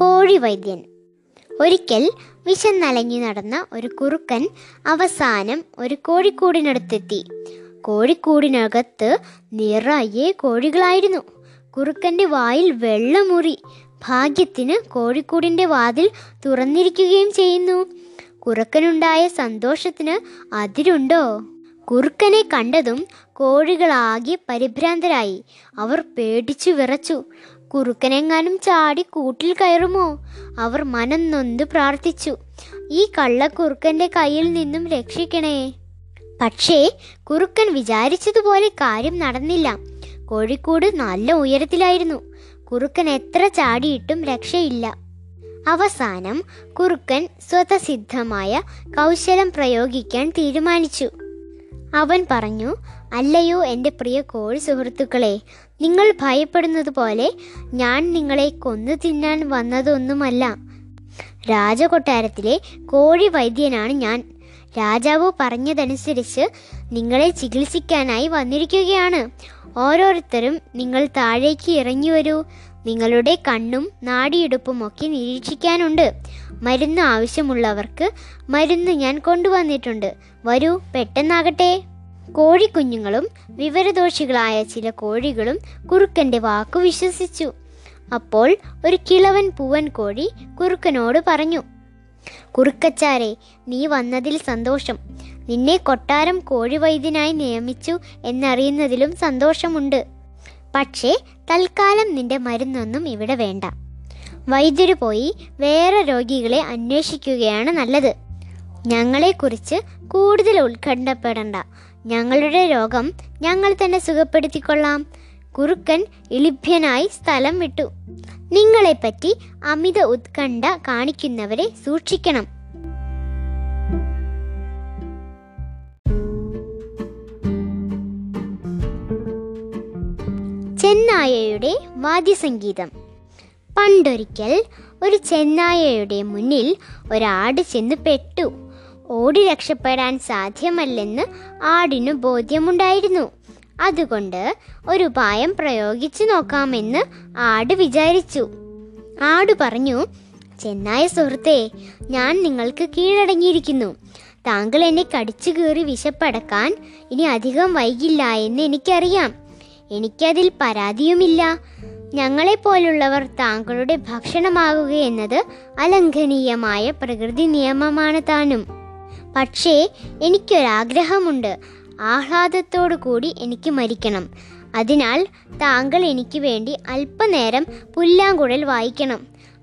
കോഴി വൈദ്യൻ. ഒരിക്കൽ വിശന്നലഞ്ഞു നടന്ന ഒരു കുറുക്കൻ അവസാനം ഒരു കോഴിക്കൂടിനടുത്തെത്തി. കോഴിക്കൂടിനകത്ത് നിറയെ കോഴികളായിരുന്നു. കുറുക്കൻ്റെ വായിൽ വെള്ളമുറി. ഭാഗ്യത്തിന് കോഴിക്കൂടിൻ്റെ വാതിൽ തുറന്നിരിക്കുകയും ചെയ്യുന്നു. കുറുക്കനുണ്ടായ സന്തോഷത്തിന് അതിരുണ്ടോ? കുറുക്കനെ കണ്ടതും കോഴികളാകെ പരിഭ്രാന്തരായി. അവർ പേടിച്ചു വിറച്ചു. കുറുക്കനെങ്ങാനും ചാടി കൂട്ടിൽ കയറുമോ? അവർ മനം നൊന്ത് പ്രാർത്ഥിച്ചു, ഈ കള്ളക്കുറുക്കൻ്റെ കയ്യിൽ നിന്നും രക്ഷിക്കണേ. പക്ഷേ കുറുക്കൻ വിചാരിച്ചതുപോലെ കാര്യം നടന്നില്ല. കോഴിക്കൂട് നല്ല ഉയരത്തിലായിരുന്നു. കുറുക്കൻ എത്ര ചാടിയിട്ടും രക്ഷയില്ല. അവസാനം കുറുക്കൻ സ്വതസിദ്ധമായ കൗശലം പ്രയോഗിക്കാൻ തീരുമാനിച്ചു. അവൻ പറഞ്ഞു, അല്ലയോ എൻ്റെ പ്രിയ കോഴി സുഹൃത്തുക്കളെ, നിങ്ങൾ ഭയപ്പെടുന്നത് പോലെ ഞാൻ നിങ്ങളെ കൊന്നു തിന്നാൻ വന്നതൊന്നുമല്ല. രാജകൊട്ടാരത്തിലെ കോഴി വൈദ്യനാണ് ഞാൻ. രാജാവ് പറഞ്ഞതനുസരിച്ച് നിങ്ങളെ ചികിത്സിക്കാനായി വന്നിരിക്കുകയാണ്. ഓരോരുത്തരും നിങ്ങൾ താഴേക്ക് ഇറങ്ങി വരൂ. നിങ്ങളുടെ കണ്ണും നാടിയിടുപ്പുമൊക്കെ നിരീക്ഷിക്കാനുണ്ട്. മരുന്ന് ആവശ്യമുള്ളവർക്ക് മരുന്ന് ഞാൻ കൊണ്ടുവന്നിട്ടുണ്ട്. വരൂ, പെട്ടെന്നാകട്ടെ. കോഴിക്കുഞ്ഞുങ്ങളും വിവരദോഷികളായ ചില കോഴികളും കുറുക്കൻ്റെ വാക്കു വിശ്വസിച്ചു. അപ്പോൾ ഒരു കിളവൻ പൂവൻ കോഴി കുറുക്കനോട് പറഞ്ഞു, കുറുക്കച്ചാരെ, നീ വന്നതിൽ സന്തോഷം. നിന്നെ കൊട്ടാരം കോഴിവൈദ്യനായി നിയമിച്ചു എന്നറിയുന്നതിലും സന്തോഷമുണ്ട്. പക്ഷേ തൽക്കാലം നിന്റെ മരുന്നൊന്നും ഇവിടെ വേണ്ട. വൈദ്യര് പോയി വേറെ രോഗികളെ അന്വേഷിക്കുകയാണ് നല്ലത്. ഞങ്ങളെക്കുറിച്ച് കൂടുതൽ ഉത്കണ്ഠപ്പെടണ്ട. ഞങ്ങളുടെ രോഗം ഞങ്ങൾ തന്നെ സുഖപ്പെടുത്തിക്കൊള്ളാം. കുറുക്കൻ ഇളിഭ്യനായി സ്ഥലം വിട്ടു. നിങ്ങളെപ്പറ്റി അമിത ഉത്കണ്ഠ കാണിക്കുന്നവരെ സൂക്ഷിക്കണം. ചെന്നായയുടെ വാദ്യസംഗീതം. പണ്ടൊരിക്കൽ ഒരു ചെന്നായയുടെ മുന്നിൽ ഒരാട് ചെന്ന് പെട്ടു. ഓടി രക്ഷപ്പെടാൻ സാധ്യമല്ലെന്ന് ആടിനു ബോധ്യമുണ്ടായിരുന്നു. അതുകൊണ്ട് ഒരു ഉപായം പ്രയോഗിച്ചു നോക്കാമെന്ന് ആട് വിചാരിച്ചു. ആട് പറഞ്ഞു, ചെന്നായ സുഹൃത്തെ, ഞാൻ നിങ്ങൾക്ക് കീഴടങ്ങിയിരിക്കുന്നു. താങ്കൾ എന്നെ കടിച്ചു കീറി വിശപ്പടക്കാൻ ഇനി അധികം വൈകില്ല എന്ന് എനിക്കറിയാം. എനിക്കതിൽ പരാതിയുമില്ല. ഞങ്ങളെപ്പോലുള്ളവർ താങ്കളുടെ ഭക്ഷണമാകുകയെന്നത് അലംഘനീയമായ പ്രകൃതി നിയമമാണ് താനും. പക്ഷേ എനിക്കൊരാഗ്രഹമുണ്ട്. ആഹ്ലാദത്തോടു കൂടി എനിക്ക് മരിക്കണം. അതിനാൽ താങ്കൾ എനിക്ക് വേണ്ടി അല്പനേരം പുല്ലാങ്കുഴൽ വായിക്കണം.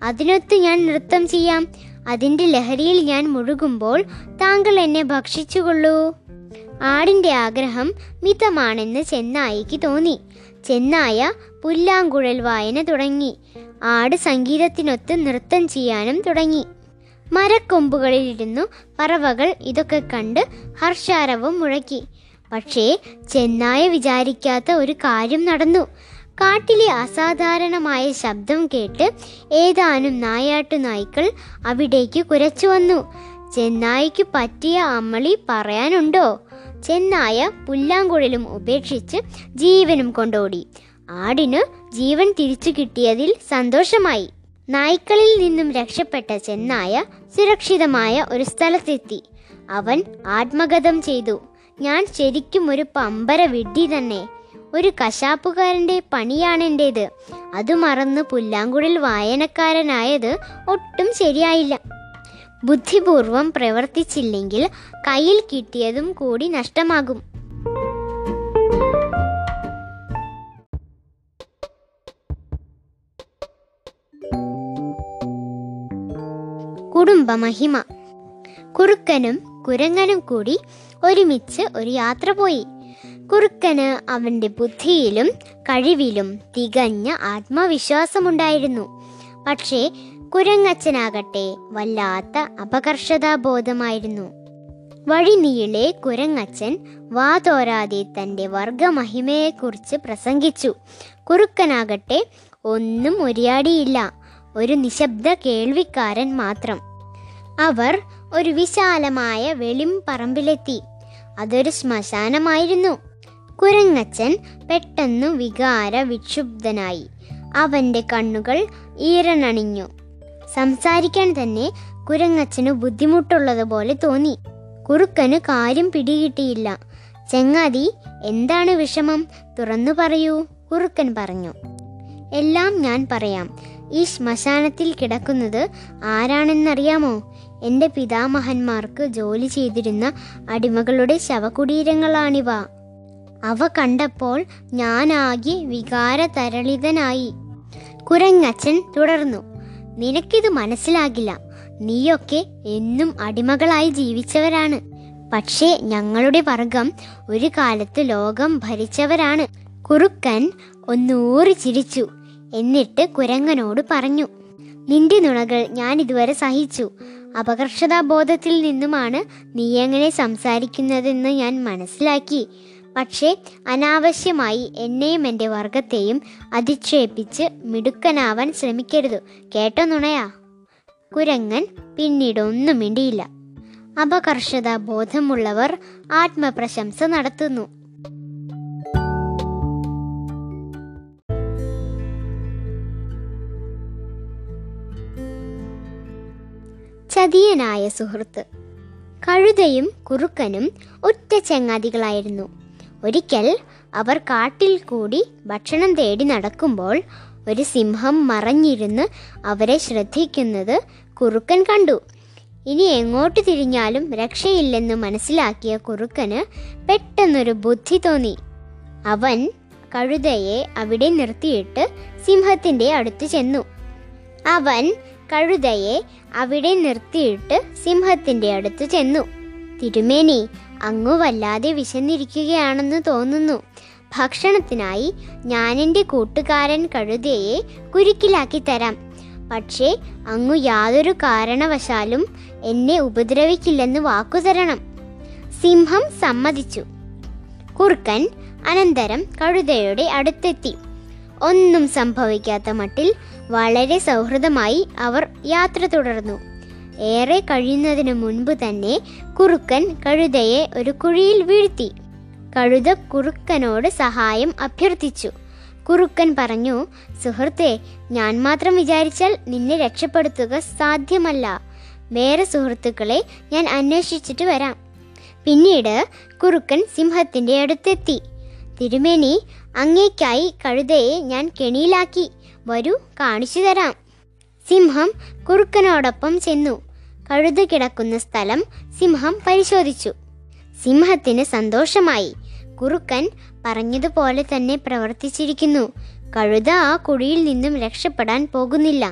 അതിനൊത്ത് ഞാൻ നൃത്തം ചെയ്യാം. അതിൻ്റെ ലഹരിയിൽ ഞാൻ മുഴുകുമ്പോൾ താങ്കൾ എന്നെ ഭക്ഷിച്ചുകൊള്ളൂ. ആടിൻ്റെ ആഗ്രഹം മിതമാണെന്ന് ചെന്നായിക്ക് തോന്നി. ചെന്നായ പുല്ലാങ്കുഴൽ വായന തുടങ്ങി. ആട് സംഗീതത്തിനൊത്ത് നൃത്തം ചെയ്യാനും തുടങ്ങി. മരക്കൊമ്പുകളിലിരുന്നു പറവകൾ ഇതൊക്കെ കണ്ട് ഹർഷാരവം മുഴക്കി. പക്ഷേ ചെന്നായ വിചാരിക്കാത്ത ഒരു കാര്യം നടന്നു. കാട്ടിലെ അസാധാരണമായ ശബ്ദം കേട്ട് ഏതാനും നായാട്ടു നായ്ക്കൾ അവിടേക്ക് കുരച്ചു വന്നു. ചെന്നായയ്ക്ക് പറ്റിയ അമളി പറയാനുണ്ടോ? ചെന്നായ പുല്ലാങ്കുഴലും ഉപേക്ഷിച്ച് ജീവനും കൊണ്ടോടി. ആടിന് ജീവൻ തിരിച്ചു കിട്ടിയതിൽ സന്തോഷമായി. നായ്ക്കളിൽ നിന്നും രക്ഷപ്പെട്ട ചെന്നായ സുരക്ഷിതമായ ഒരു സ്ഥലത്തെത്തി. അവൻ ആത്മഗതം ചെയ്തു, ഞാൻ ശരിക്കും ഒരു പമ്പര വിഡ്ഢി തന്നെ. ഒരു കശാപ്പുകാരൻ്റെ പണിയാണെൻ്റേത്. അത് മറന്ന് പുല്ലാങ്കുഴൽ വായനക്കാരനായത് ഒട്ടും ശരിയായില്ല. ബുദ്ധിപൂർവം പ്രവർത്തിച്ചില്ലെങ്കിൽ കയ്യിൽ കിട്ടിയതും കൂടി നഷ്ടമാകും. കുടുംബ മഹിമ. കുറുക്കനും കുരങ്ങനും കൂടി ഒരുമിച്ച് ഒരു യാത്ര പോയി. കുറുക്കന് അവൻ്റെ ബുദ്ധിയിലും കഴിവിലും തികഞ്ഞ ആത്മവിശ്വാസമുണ്ടായിരുന്നു. പക്ഷേ കുരങ്ങച്ചനാകട്ടെ വല്ലാത്ത അപകർഷതാബോധമായിരുന്നു. വഴി നീളെ കുരങ്ങച്ചൻ വാതോരാതെ തൻ്റെ വർഗമഹിമയെക്കുറിച്ച് പ്രസംഗിച്ചു. കുറുക്കനാകട്ടെ ഒന്നും ഒരിയാടിയില്ല, ഒരു നിശബ്ദ കേൾവിക്കാരൻ മാത്രം. അവർ ഒരു വിശാലമായ വെളിംപറമ്പിലെത്തി. അതൊരു ശ്മശാനമായിരുന്നു. കുരങ്ങച്ചൻ പെട്ടെന്നു വികാര വിക്ഷുബ്ധനായി. അവൻ്റെ കണ്ണുകൾ ഈറനണിഞ്ഞു. സംസാരിക്കാൻ തന്നെ കുരങ്ങച്ചന് ബുദ്ധിമുട്ടുള്ളതുപോലെ തോന്നി. കുറുക്കന് കാര്യം പിടികിട്ടിയില്ല. "ചെങ്ങാതി, എന്താണ് വിഷമം? തുറന്നു പറയൂ," കുറുക്കൻ പറഞ്ഞു. "എല്ലാം ഞാൻ പറയാം. ഈ ശ്മശാനത്തിൽ കിടക്കുന്നത് ആരാണെന്നറിയാമോ? എൻ്റെ പിതാമഹന്മാർക്ക് ജോലി ചെയ്തിരുന്ന അടിമകളുടെ ശവകുടീരങ്ങളാണിവ. അവ കണ്ടപ്പോൾ ഞാനാകെ വികാരതരളിതനായി." കുരങ്ങച്ചൻ തുടർന്നു, "നിനക്കിത് മനസ്സിലാകില്ല. നീയൊക്കെ എന്നും അടിമകളായി ജീവിച്ചവരാണ്. പക്ഷേ ഞങ്ങളുടെ വർഗം ഒരു കാലത്ത് ലോകം ഭരിച്ചവരാണ്." കുറുക്കൻ ഒന്നൂറി ചിരിച്ചു. എന്നിട്ട് കുരങ്ങനോട് പറഞ്ഞു, "നിന്റെ നുണകൾ ഞാൻ ഇതുവരെ സഹിച്ചു. അപകർഷതാബോധത്തിൽ നിന്നുമാണ് നീ എങ്ങനെ സംസാരിക്കുന്നതെന്ന് ഞാൻ മനസ്സിലാക്കി. പക്ഷേ അനാവശ്യമായി എന്നെയും എൻ്റെ വർഗത്തെയും അധിക്ഷേപിച്ച് മിടുക്കനാവാൻ ശ്രമിക്കരുത്, കേട്ടോ നുണയാ." കുരങ്ങൻ പിന്നീടൊന്നും മിണ്ടിയില്ല. അപകർഷത ബോധമുള്ളവർ ആത്മപ്രശംസ നടത്തുന്നു. ചതിയനായ സുഹൃത്ത്. കഴുതയും കുറുക്കനും ഒറ്റ ചങ്ങാതികളായിരുന്നു. ഒരിക്കൽ അവർ കാട്ടിൽ കൂടി ഭക്ഷണം തേടി നടക്കുമ്പോൾ ഒരു സിംഹം മറഞ്ഞിരുന്ന് അവരെ ശ്രദ്ധിക്കുന്നത് കുറുക്കൻ കണ്ടു. ഇനി എങ്ങോട്ട് തിരിഞ്ഞാലും രക്ഷയില്ലെന്ന് മനസ്സിലാക്കിയ കുറുക്കന് പെട്ടെന്നൊരു ബുദ്ധി തോന്നി. അവൻ കഴുതയെ അവിടെ നിർത്തിയിട്ട് സിംഹത്തിൻ്റെ അടുത്ത് ചെന്നു. "തിരുമേനി, അങ്ങു വല്ലാതെ വിശന്നിരിക്കുകയാണെന്ന് തോന്നുന്നു. ഭക്ഷണത്തിനായി ഞാനെൻ്റെ കൂട്ടുകാരൻ കഴുതയെ കുരുക്കിലാക്കി തരാം. പക്ഷേ അങ്ങു യാതൊരു കാരണവശാലും എന്നെ ഉപദ്രവിക്കില്ലെന്ന് വാക്കുതരണം." സിംഹം സമ്മതിച്ചു. കുറുക്കൻ അനന്തരം കഴുതയുടെ അടുത്തെത്തി. ഒന്നും സംഭവിക്കാത്ത മട്ടിൽ വളരെ സൗഹൃദമായി അവർ യാത്ര തുടർന്നു. ഏറെ കഴിയുന്നതിന് മുൻപ് തന്നെ കുറുക്കൻ കഴുതയെ ഒരു കുഴിയിൽ വീഴ്ത്തി. കഴുത കുറുക്കനോട് സഹായം അഭ്യർത്ഥിച്ചു. കുറുക്കൻ പറഞ്ഞു, "സുഹൃത്തെ, ഞാൻ മാത്രം വിചാരിച്ചാൽ നിന്നെ രക്ഷപ്പെടുത്തുക സാധ്യമല്ല. വേറെ സുഹൃത്തുക്കളെ ഞാൻ അന്വേഷിച്ചിട്ട് വരാം." പിന്നീട് കുറുക്കൻ സിംഹത്തിൻ്റെ അടുത്തെത്തി. "തിരുമേനി, അങ്ങേക്കായി കഴുതയെ ഞാൻ കെണിയിലാക്കി. വരൂ, കാണിച്ചു തരാം." സിംഹം കുറുക്കനോടൊപ്പം ചെന്നു. കഴുത കിടക്കുന്ന സ്ഥലം സിംഹം പരിശോധിച്ചു. സിംഹത്തിന് സന്തോഷമായി. കുറുക്കൻ പറഞ്ഞതുപോലെ തന്നെ പ്രവർത്തിച്ചിരിക്കുന്നു. കഴുത ആ കുഴിയിൽ നിന്നും രക്ഷപ്പെടാൻ പോകുന്നില്ല.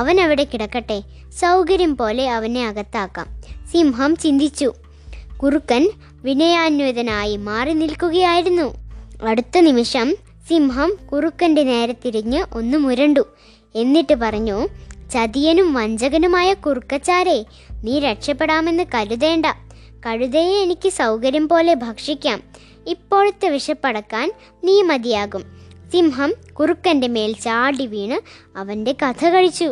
അവൻ അവിടെ കിടക്കട്ടെ, സൗകര്യം പോലെ അവനെ അകത്താക്കാം, സിംഹം ചിന്തിച്ചു. കുറുക്കൻ വിനയാന്വിതനായി മാറി നിൽക്കുകയായിരുന്നു. അടുത്ത നിമിഷം സിംഹം കുറുക്കൻ്റെ നേരെ തിരിഞ്ഞ് ഒന്ന് മുരണ്ടു. എന്നിട്ട് പറഞ്ഞു, "ചതിയനും വഞ്ചകനുമായ കുറുക്കച്ചാരെ, നീ രക്ഷപ്പെടാമെന്ന് കരുതേണ്ട. കഴുതയെ എനിക്ക് സൗകര്യം പോലെ ഭക്ഷിക്കാം. ഇപ്പോഴത്തെ വിശപ്പടക്കാൻ നീ മതിയാകും." സിംഹം കുറുക്കൻ്റെ മേൽ ചാടി വീണ് അവൻ്റെ കഥ കഴിച്ചു.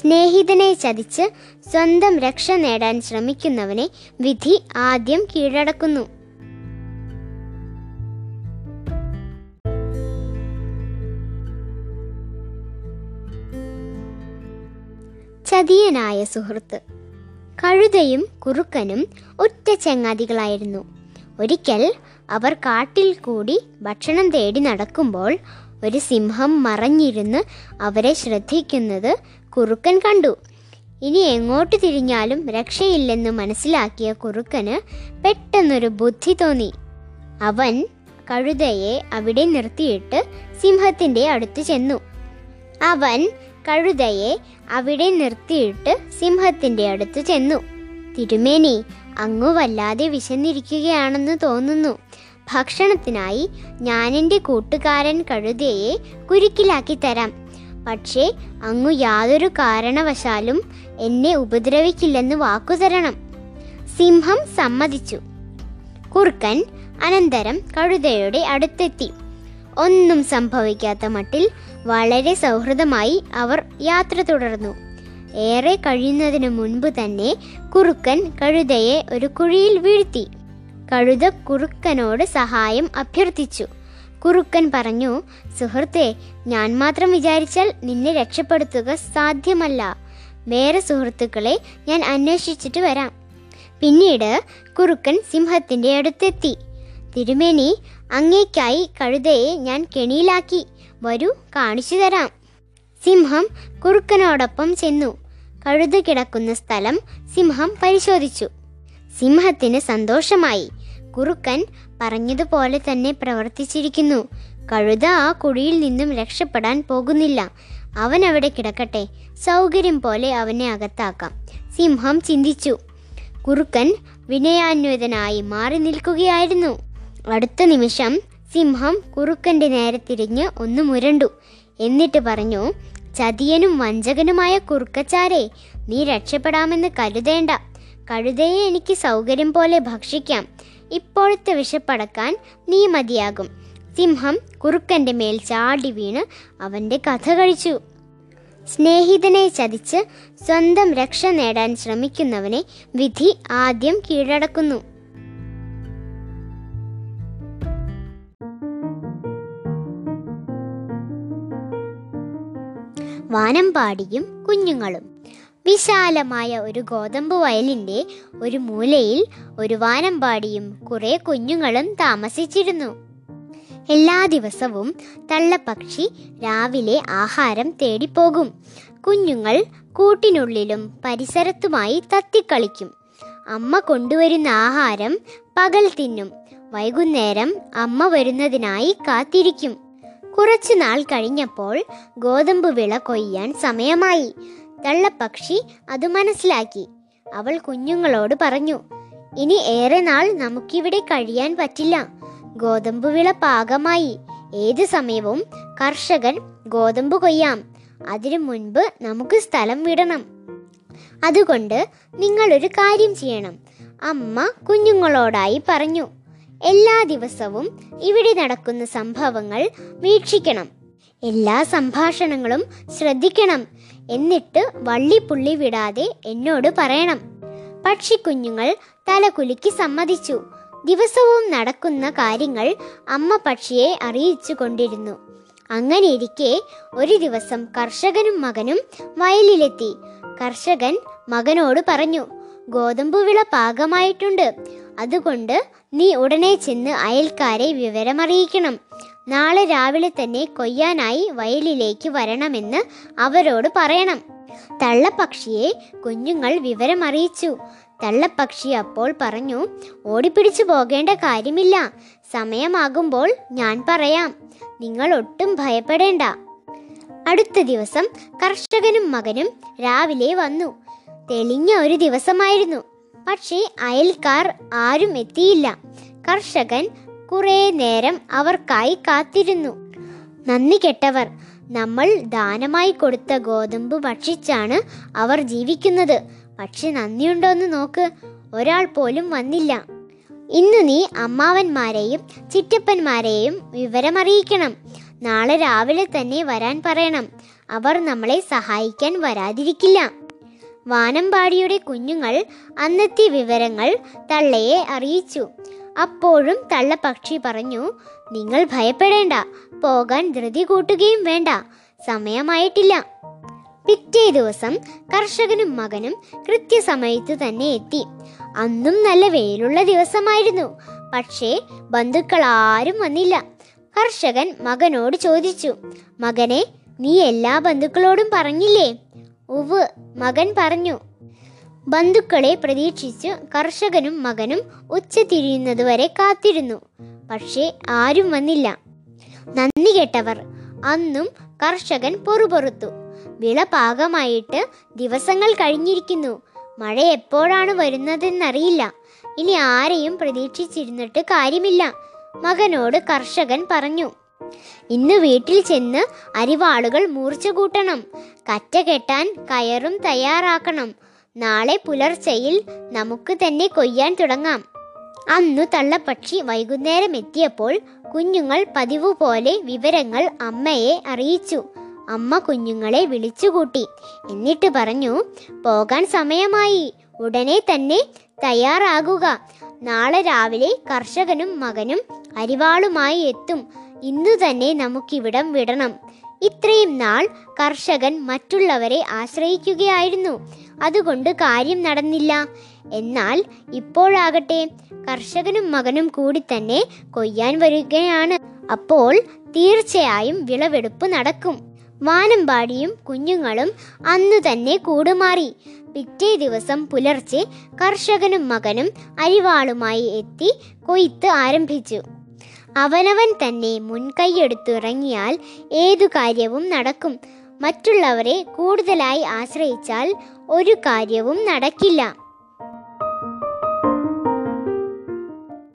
സ്നേഹിതനെ ചതിച്ച് സ്വന്തം രക്ഷ നേടാൻ ശ്രമിക്കുന്നവനെ വിധി ആദ്യം കീഴടക്കുന്നു. ചതിയനായ സുഹൃത്ത്. കഴുതയും കുറുക്കനും ഒറ്റ ചങ്ങാതികളായിരുന്നു. ഒരിക്കൽ അവർ കാട്ടിൽ കൂടി ഭക്ഷണം തേടി നടക്കുമ്പോൾ ഒരു സിംഹം മറഞ്ഞിരുന്ന് അവരെ ശ്രദ്ധിക്കുന്നത് കുറുക്കൻ കണ്ടു. ഇനി എങ്ങോട്ട് തിരിഞ്ഞാലും രക്ഷയില്ലെന്ന് മനസ്സിലാക്കിയ കുറുക്കന് പെട്ടെന്നൊരു ബുദ്ധി തോന്നി. അവൻ കഴുതയെ അവിടെ നിർത്തിയിട്ട് സിംഹത്തിൻ്റെ അടുത്ത് ചെന്നു. "തിരുമേനി, അങ്ങു വല്ലാതെ വിശന്നിരിക്കുകയാണെന്ന് തോന്നുന്നു. ഭക്ഷണത്തിനായി ഞാനെൻ്റെ കൂട്ടുകാരൻ കഴുതയെ കുരുക്കിലാക്കി തരാം. പക്ഷേ അങ്ങു യാതൊരു കാരണവശാലും എന്നെ ഉപദ്രവിക്കില്ലെന്ന് വാക്കുതരണം." സിംഹം സമ്മതിച്ചു. കുറുക്കൻ അനന്തരം കഴുതയുടെ അടുത്തെത്തി. ഒന്നും സംഭവിക്കാത്ത മട്ടിൽ വളരെ സൗഹൃദമായി അവർ യാത്ര തുടർന്നു. ഏറെ കഴിയുന്നതിന് മുൻപ് തന്നെ കുറുക്കൻ കഴുതയെ ഒരു കുഴിയിൽ വീഴ്ത്തി. കഴുത കുറുക്കനോട് സഹായം അഭ്യർത്ഥിച്ചു. കുറുക്കൻ പറഞ്ഞു, "സുഹൃത്തെ, ഞാൻ മാത്രം വിചാരിച്ചാൽ നിന്നെ രക്ഷപ്പെടുത്തുക സാധ്യമല്ല. വേറെ സുഹൃത്തുക്കളെ ഞാൻ അന്വേഷിച്ചിട്ട് വരാം. പിന്നീട് കുറുക്കൻ സിംഹത്തിൻ്റെ അടുത്തെത്തി. തിരുമേനി, അങ്ങേക്കായി കഴുതയെ ഞാൻ കെണിയിലാക്കി. വരൂ, കാണിച്ചു തരാം. സിംഹം കുറുക്കനോടൊപ്പം ചെന്നു. കഴുത കിടക്കുന്ന സ്ഥലം സിംഹം പരിശോധിച്ചു. സിംഹത്തിന് സന്തോഷമായി. കുറുക്കൻ പറഞ്ഞതുപോലെ തന്നെ പ്രവർത്തിച്ചിരിക്കുന്നു. കഴുത ആ കുഴിയിൽ നിന്നും രക്ഷപ്പെടാൻ പോകുന്നില്ല. അവൻ അവിടെ കിടക്കട്ടെ, സൗകര്യം പോലെ അവനെ അകത്താക്കാം, സിംഹം ചിന്തിച്ചു. കുറുക്കൻ വിനയാന്വിതനായി മാറി നിൽക്കുകയായിരുന്നു. അടുത്ത നിമിഷം സിംഹം കുറുക്കൻ്റെ നേരെ തിരിഞ്ഞ് ഒന്ന് മുരണ്ടു. എന്നിട്ട് പറഞ്ഞു, ചതിയനും വഞ്ചകനുമായ കുറുക്കച്ചാരെ, നീ രക്ഷപ്പെടാമെന്ന് കരുതേണ്ട. കഴുതയെ എനിക്ക് സൗകര്യം പോലെ ഭക്ഷിക്കാം. ഇപ്പോഴത്തെ വിശപ്പടക്കാൻ നീ മതിയാകും. സിംഹം കുറുക്കൻ്റെ മേൽ ചാടി വീണ് അവൻ്റെ കഥ കഴിച്ചു. സ്നേഹിതനെ ചതിച്ച് സ്വന്തം രക്ഷ നേടാൻ ശ്രമിക്കുന്നവനെ വിധി ആദ്യം കീഴടക്കുന്നു. വാനമ്പാടിയും കുഞ്ഞുങ്ങളും. വിശാലമായ ഒരു ഗോതമ്പ് വയലിൻ്റെ ഒരു മൂലയിൽ ഒരു വാനമ്പാടിയും കുറേ കുഞ്ഞുങ്ങളും താമസിച്ചിരുന്നു. എല്ലാ ദിവസവും തള്ളപ്പക്ഷി രാവിലെ ആഹാരം തേടിപ്പോകും. കുഞ്ഞുങ്ങൾ കൂട്ടിനുള്ളിലും പരിസരത്തുമായി തത്തിക്കളിക്കും. അമ്മ കൊണ്ടുവരുന്ന ആഹാരം പകൽ തിന്നും. വൈകുന്നേരം അമ്മ വരുന്നതിനായി കാത്തിരിക്കും. കുറച്ചു നാൾ കഴിഞ്ഞപ്പോൾ ഗോതമ്പ് വിള കൊയ്യാൻ സമയമായി. തള്ളപ്പക്ഷി അത് മനസ്സിലാക്കി. അവൾ കുഞ്ഞുങ്ങളോട് പറഞ്ഞു, ഇനി ഏറെ നാൾ നമുക്കിവിടെ കഴിയാൻ പറ്റില്ല. ഗോതമ്പ് വിള പാകമായി. ഏത് സമയവും കർഷകൻ ഗോതമ്പ് കൊയ്യാം. അതിനു മുൻപ് നമുക്ക് സ്ഥലം വിടണം. അതുകൊണ്ട് നിങ്ങളൊരു കാര്യം ചെയ്യണം, അമ്മ കുഞ്ഞുങ്ങളോടായി പറഞ്ഞു. എല്ലാ ദിവസവും ഇവിടെ നടക്കുന്ന സംഭവങ്ങൾ വീക്ഷിക്കണം. എല്ലാ സംഭാഷണങ്ങളും ശ്രദ്ധിക്കണം. എന്നിട്ട് വള്ളിപ്പുള്ളി വിടാതെ എന്നോട് പറയണം. പക്ഷിക്കുഞ്ഞുങ്ങൾ തലകുലുക്കി സമ്മതിച്ചു. ദിവസവും നടക്കുന്ന കാര്യങ്ങൾ അമ്മ പക്ഷിയെ അറിയിച്ചു കൊണ്ടിരുന്നു. അങ്ങനെയിരിക്കെ ഒരു ദിവസം കർഷകനും മകനും വയലിലെത്തി. കർഷകൻ മകനോട് പറഞ്ഞു, ഗോതമ്പ് വിള പാകമായിട്ടുണ്ട്. അതുകൊണ്ട് നീ ഉടനെ ചെന്ന് അയൽക്കാരെ വിവരമറിയിക്കണം. നാളെ രാവിലെ തന്നെ കൊയ്യാനായി വയലിലേക്ക് വരണമെന്ന് അവരോട് പറയണം. തള്ളപ്പക്ഷിയെ കുഞ്ഞുങ്ങൾ വിവരമറിയിച്ചു. തള്ളപ്പക്ഷി അപ്പോൾ പറഞ്ഞു, ഓടിപ്പിടിച്ചു പോകേണ്ട കാര്യമില്ല. സമയമാകുമ്പോൾ ഞാൻ പറയാം. നിങ്ങൾ ഒട്ടും ഭയപ്പെടേണ്ട. അടുത്ത ദിവസം കർഷകനും മകനും രാവിലെ വന്നു. തെളിഞ്ഞ ഒരു ദിവസമായിരുന്നു. പക്ഷേ അയൽക്കാർ ആരും എത്തിയില്ല. കർഷകൻ കുറേ നേരം അവർക്കായി കാത്തിരുന്നു. നന്ദി കെട്ടവർ, നമ്മൾ ദാനമായി കൊടുത്ത ഗോതമ്പ് ഭക്ഷിച്ചാണ് അവർ ജീവിക്കുന്നത്. പക്ഷെ നന്ദിയുണ്ടോയെന്ന് നോക്ക്. ഒരാൾ പോലും വന്നില്ല. ഇന്ന് നീ അമ്മാവന്മാരെയും ചിറ്റപ്പന്മാരെയും വിവരമറിയിക്കണം. നാളെ രാവിലെ തന്നെ വരാൻ പറയണം. അവർ നമ്മളെ സഹായിക്കാൻ വരാതിരിക്കില്ല. വാനമ്പാടിയുടെ കുഞ്ഞുങ്ങൾ അന്നത്തെ വിവരങ്ങൾ തള്ളയെ അറിയിച്ചു. അപ്പോഴും തള്ളപ്പക്ഷി പറഞ്ഞു, നിങ്ങൾ ഭയപ്പെടേണ്ട. പോകാൻ ധൃതി കൂട്ടുകയും വേണ്ട. സമയമായിട്ടില്ല. പിറ്റേ ദിവസം കർഷകനും മകനും കൃത്യസമയത്ത് തന്നെ എത്തി. അന്നും നല്ല വെയിലുള്ള ദിവസമായിരുന്നു. പക്ഷേ ബന്ധുക്കൾ ആരും വന്നില്ല. കർഷകൻ മകനോട് ചോദിച്ചു, മകനെ, നീ എല്ലാ ബന്ധുക്കളോടും പറഞ്ഞില്ലേ? ഉവ്, മകൻ പറഞ്ഞു. ബന്ധുക്കളെ പ്രതീക്ഷിച്ചു കർഷകനും മകനും ഉച്ച തിരിയുന്നതുവരെ കാത്തിരുന്നു. പക്ഷേ ആരും വന്നില്ല. നന്ദി കേട്ടവർ, അന്നും കർഷകൻ പൊറുപൊറുത്തു. വിള പാകമായിട്ട് ദിവസങ്ങൾ കഴിഞ്ഞിരിക്കുന്നു. മഴ എപ്പോഴാണ് വരുന്നതെന്നറിയില്ല. ഇനി ആരെയും പ്രതീക്ഷിച്ചിരുന്നിട്ട് കാര്യമില്ല. മകനോട് കർഷകൻ പറഞ്ഞു, ഇന്ന് വീട്ടിൽ ചെന്ന് അരിവാളുകൾ മൂർച്ച കൂട്ടണം. കറ്റ കെട്ടാൻ കയറും തയ്യാറാക്കണം. നാളെ പുലർച്ചയിൽ നമുക്ക് തന്നെ കൊയ്യാൻ തുടങ്ങാം. അന്നു തള്ളപ്പക്ഷി വൈകുന്നേരം എത്തിയപ്പോൾ കുഞ്ഞുങ്ങൾ പതിവുപോലെ വിവരങ്ങൾ അമ്മയെ അറിയിച്ചു. അമ്മ കുഞ്ഞുങ്ങളെ വിളിച്ചുകൂട്ടി. എന്നിട്ട് പറഞ്ഞു, പോകാൻ സമയമായി. ഉടനെ തന്നെ തയ്യാറാകുക. നാളെ രാവിലെ കർഷകനും മകനും അരിവാളുമായി എത്തും. ഇന്നു തന്നെ നമുക്കിവിടം വിടണം. ഇത്രയും നാൾ കർഷകൻ മറ്റുള്ളവരെ ആശ്രയിക്കുകയായിരുന്നു, അതുകൊണ്ട് കാര്യം നടന്നില്ല. എന്നാൽ ഇപ്പോഴാകട്ടെ കർഷകനും മകനും കൂടി തന്നെ കൊയ്യാൻ വരികയാണ്. അപ്പോൾ തീർച്ചയായും വിളവെടുപ്പ് നടക്കും. വാനമ്പാടിയും കുഞ്ഞുങ്ങളും അന്നു തന്നെ കൂടുമാറി. പിറ്റേ ദിവസം പുലർച്ചെ കർഷകനും മകനും അരിവാളുമായി എത്തി കൊയ്ത്ത് ആരംഭിച്ചു. അവനവൻ തന്നെ മുൻകൈയെടുത്തിറങ്ങിയാൽ ഏതു കാര്യവും നടക്കും. മറ്റുള്ളവരെ കൂടുതലായി ആശ്രയിച്ചാൽ ഒരു കാര്യവും നടക്കില്ല.